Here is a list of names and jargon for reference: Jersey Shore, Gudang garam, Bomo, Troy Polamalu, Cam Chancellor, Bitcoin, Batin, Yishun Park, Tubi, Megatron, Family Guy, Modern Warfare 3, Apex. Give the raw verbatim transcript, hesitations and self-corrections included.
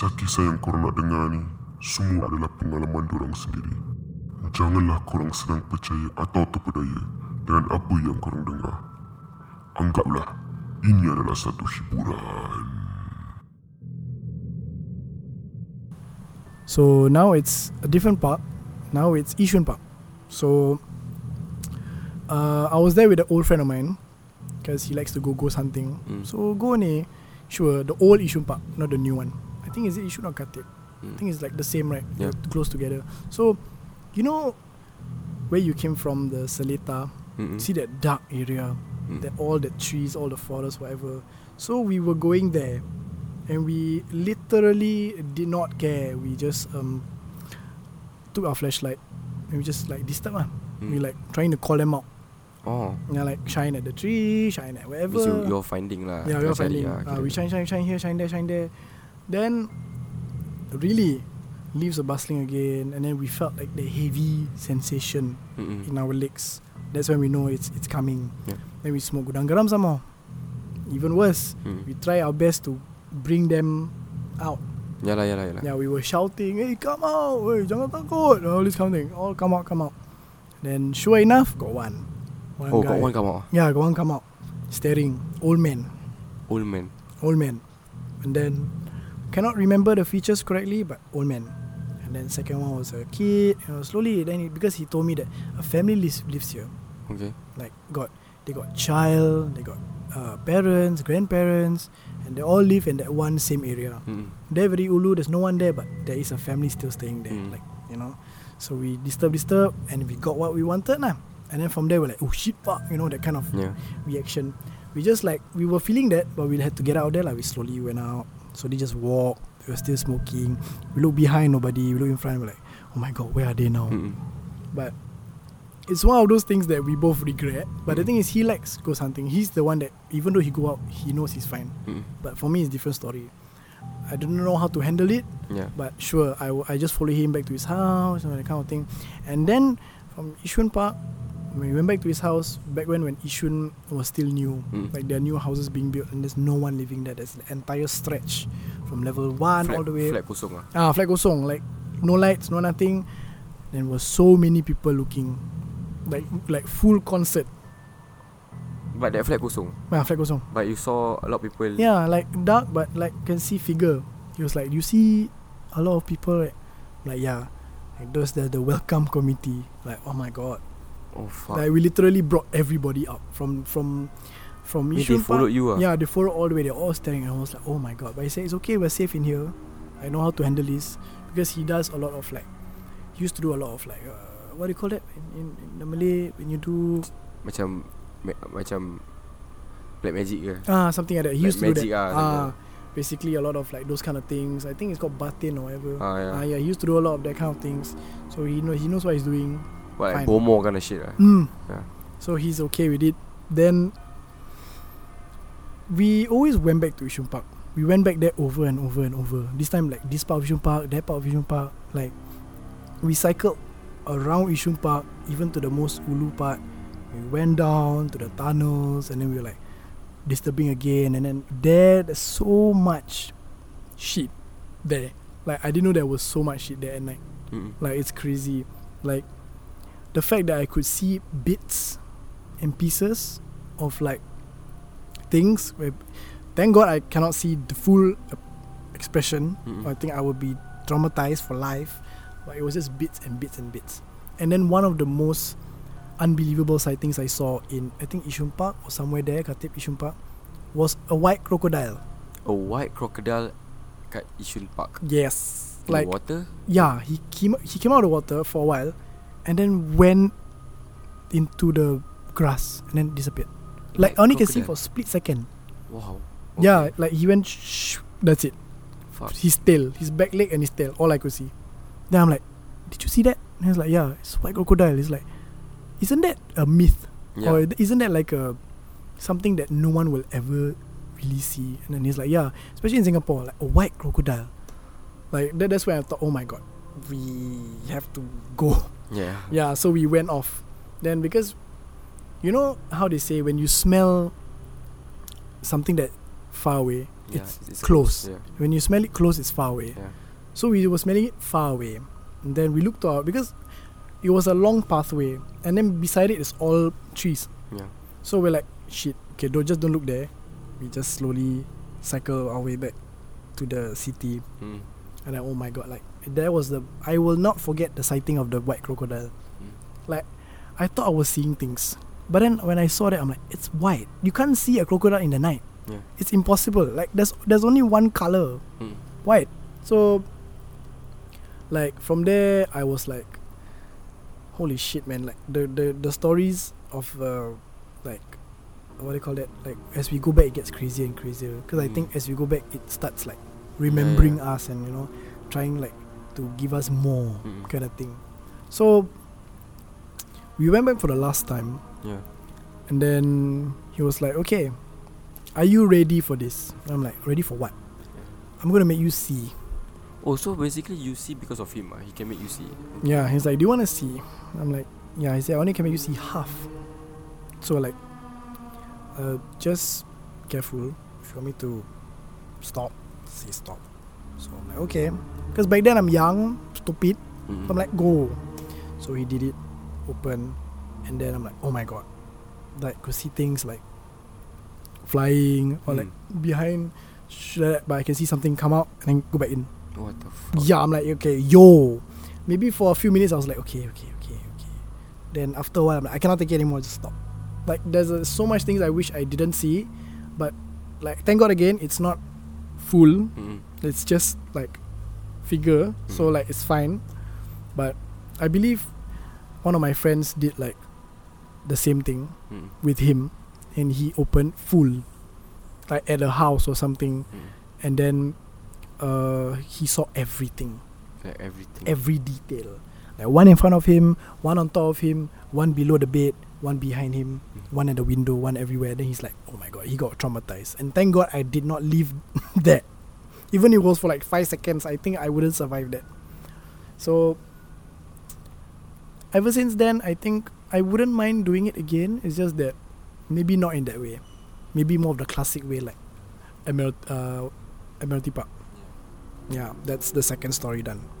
Kisah kisah yang korang nak dengar ni semua adalah pengalaman dorang sendiri. Janganlah korang senang percaya atau terpedaya dengan apa yang korang dengar. Anggaplah ini adalah satu hiburan. So now it's a different park. Now it's Yishun Park. So uh, I was there with an old friend of mine because he likes to go ghost hunting. Mm. So go ni, sure, the old Yishun Park, not the new one. I think is it Yishun or Khatib? I think it's like the same, right? Yeah. Close together. So, you know, where you came from, the Seletar, mm-hmm. see that dark area, mm. that all the trees, all the forests, whatever. So we were going there, and we literally did not care. We just um, took our flashlight, and we just like disturb ah. Mm. We like trying to call them out. Oh. Yeah, like shine at the tree, shine at wherever. So you're finding lah. Yeah, you're finding. Ah, uh, we shine, shine, shine here, shine there, shine there. Then, really, leaves are bustling again, and then we felt like the heavy sensation mm-hmm. in our legs. That's when we know it's it's coming. Yeah. Then we smoke gudang garam some more. Even worse, mm. we try our best to bring them out. Yeah lah, yeah lah, yeah lah. Yeah, we were shouting, "Hey, come out! Hey, jangan takut!" All this kind of thing. All come out, come out. Then sure enough, got one. one oh, guy. got one come out. Yeah, got one come out. Staring, old man. Old man. Old man, and then. Cannot remember the features correctly, but old man. And then second one was a kid. You know, slowly, then he, because he told me that a family lives, lives here. Okay. Like got they got child, they got uh, parents, grandparents, and they all live in that one same area. Mm. They're very ulu. There's no one there, but there is a family still staying there. Mm. Like you know, so we disturb, disturb, and we got what we wanted lah. And then from there we're like, oh shit, fuck, you know that kind of yeah. reaction. We just like we were feeling that, but we had to get out of there lah. We slowly went out. So they just walk. We were still smoking. We look behind, nobody. We look in front. We're like, oh my god, where are they now? Mm-mm. But it's one of those things that we both regret. But mm. the thing is, he likes ghost hunting. He's the one that, even though he go out, he knows he's fine. Mm. But for me, it's a different story. I don't know how to handle it. Yeah. But sure, I, w- I just follow him back to his house and that kind of thing. And then from Yishun Park, when we went back to his house, back when when Yishun was still new, mm. like there are new houses being built and there's no one living there. There's an entire stretch from level one flag, all the way. Flat kosong lah. Ah, flat kosong. Like no lights, no nothing. There were so many people looking, like like full concert. But that flat kosong. Ah, flat kosong. But you saw a lot of people. Yeah, like dark, but like can see figure. He was like, you see a lot of people, right? Like yeah, like those that the welcome committee. Like oh my god. Oh fuck. Like we literally brought everybody up From From From Yishun Park. They followed you ah? Yeah, they followed all the way. They all staring. And I was like, oh my god. But he said it's okay, we're safe in here. I know how to handle this. Because he does a lot of like he used to do a lot of like uh, what do you call that in, in the Malay, when you do Macam ma- Macam black magic ke? Ah, something like that. He black used to do that ah, ah, basically a lot of like those kind of things. I think it's called Batin or whatever. Ah yeah, ah, yeah he used to do a lot of that kind of things. So he know, he knows what he's doing. What, like Bomo kind of shit right? mm. yeah. So he's okay with it. Then we always went back to Yishun Park. We went back there over and over and over. This time like this part of Yishun Park, that part of Yishun Park. Like we cycled around Yishun Park, even to the most ulu part. We went down to the tunnels, and then we were like disturbing again. And then there, there's so much shit there. Like I didn't know there was so much shit there at night. Mm-mm. Like it's crazy. Like the fact that I could see bits and pieces of like things where, thank god I cannot see the full expression. Mm-hmm. I think I would be traumatized for life. But it was just bits and bits and bits. And then one of the most unbelievable sightings I saw in I think Yishun Park or somewhere there, Khatib Yishun Park, was a white crocodile. A white crocodile kat Yishun Park? Yes. In like, water? Yeah, he came, he came out of the water for a while. And then went into the grass and then disappeared. Like, like I only crocodile. Can see for a split second. Wow. Okay. Yeah, like he went shh, that's it. Fuck. His tail, his back leg and his tail, all I could see. Then I'm like, did you see that? And he's like, yeah, it's white crocodile. He's like, isn't that a myth? Yeah. Or isn't that like a something that no one will ever really see? And then he's like, yeah, especially in Singapore, like a white crocodile. Like that, that's when I thought, oh my god, we have to go. Yeah. Yeah, so we went off. Then because you know how they say when you smell something that far away, yeah, it's, it's close. Yeah. When you smell it close, it's far away. Yeah. So we were smelling it far away. And then we looked out because it was a long pathway. And then beside it is all trees. Yeah. So we're like, shit, okay, don't, just don't look there. We just slowly cycle our way back to the city. Mm. And I, oh my god, like, that was the, I will not forget the sighting of the white crocodile. Mm. Like, I thought I was seeing things. But then when I saw that, I'm like, it's white. You can't see a crocodile in the night. Yeah. It's impossible. Like, there's there's only one colour. Mm. White. So, like, from there, I was like, holy shit, man. Like, the, the, the stories of, uh, like, what do you call that? Like, as we go back, it gets crazier and crazier. Because mm. I think as we go back, it starts, like, remembering yeah. us and, you know, trying, like, to give us more mm. kind of thing. So, we went back for the last time. Yeah. And then he was like, okay, are you ready for this? And I'm like, ready for what? Yeah. I'm gonna make you see. Oh, so basically you see because of him, uh, he can make you see. Okay. Yeah, he's like, do you wanna see? I'm like, yeah. He said, I only can make you see half. So like, uh, just careful. If you want me to stop, say stop. So I'm like, okay. Because back then I'm young, stupid. Mm-hmm. So I'm like, go. So he did it. Open. And then I'm like, oh my god, like could see things like flying or mm. like behind, but I can see something come out and then go back in. What the fuck? Yeah, I'm like, okay, yo. Maybe for a few minutes I was like, okay, okay, okay, okay. Then after a while I'm like, I cannot take it anymore, just stop. Like there's uh, so much things I wish I didn't see, but like thank god again it's not full. Mm-hmm. It's just like figure. Mm-hmm. So like it's fine. But I believe one of my friends did like the same thing mm. with him, and he opened full, like at a house or something, mm. and then uh, he saw everything, like everything, every detail, like one in front of him, one on top of him, one below the bed, one behind him, mm. one at the window, one everywhere. Then he's like, oh my god, he got traumatized, and thank god I did not leave that. Even if it was for like five seconds, I think I wouldn't survive that. So ever since then, I think I wouldn't mind doing it again. It's just that maybe not in that way. Maybe more of the classic way, like M L T, uh, M L T Park. Yeah, that's the second story done.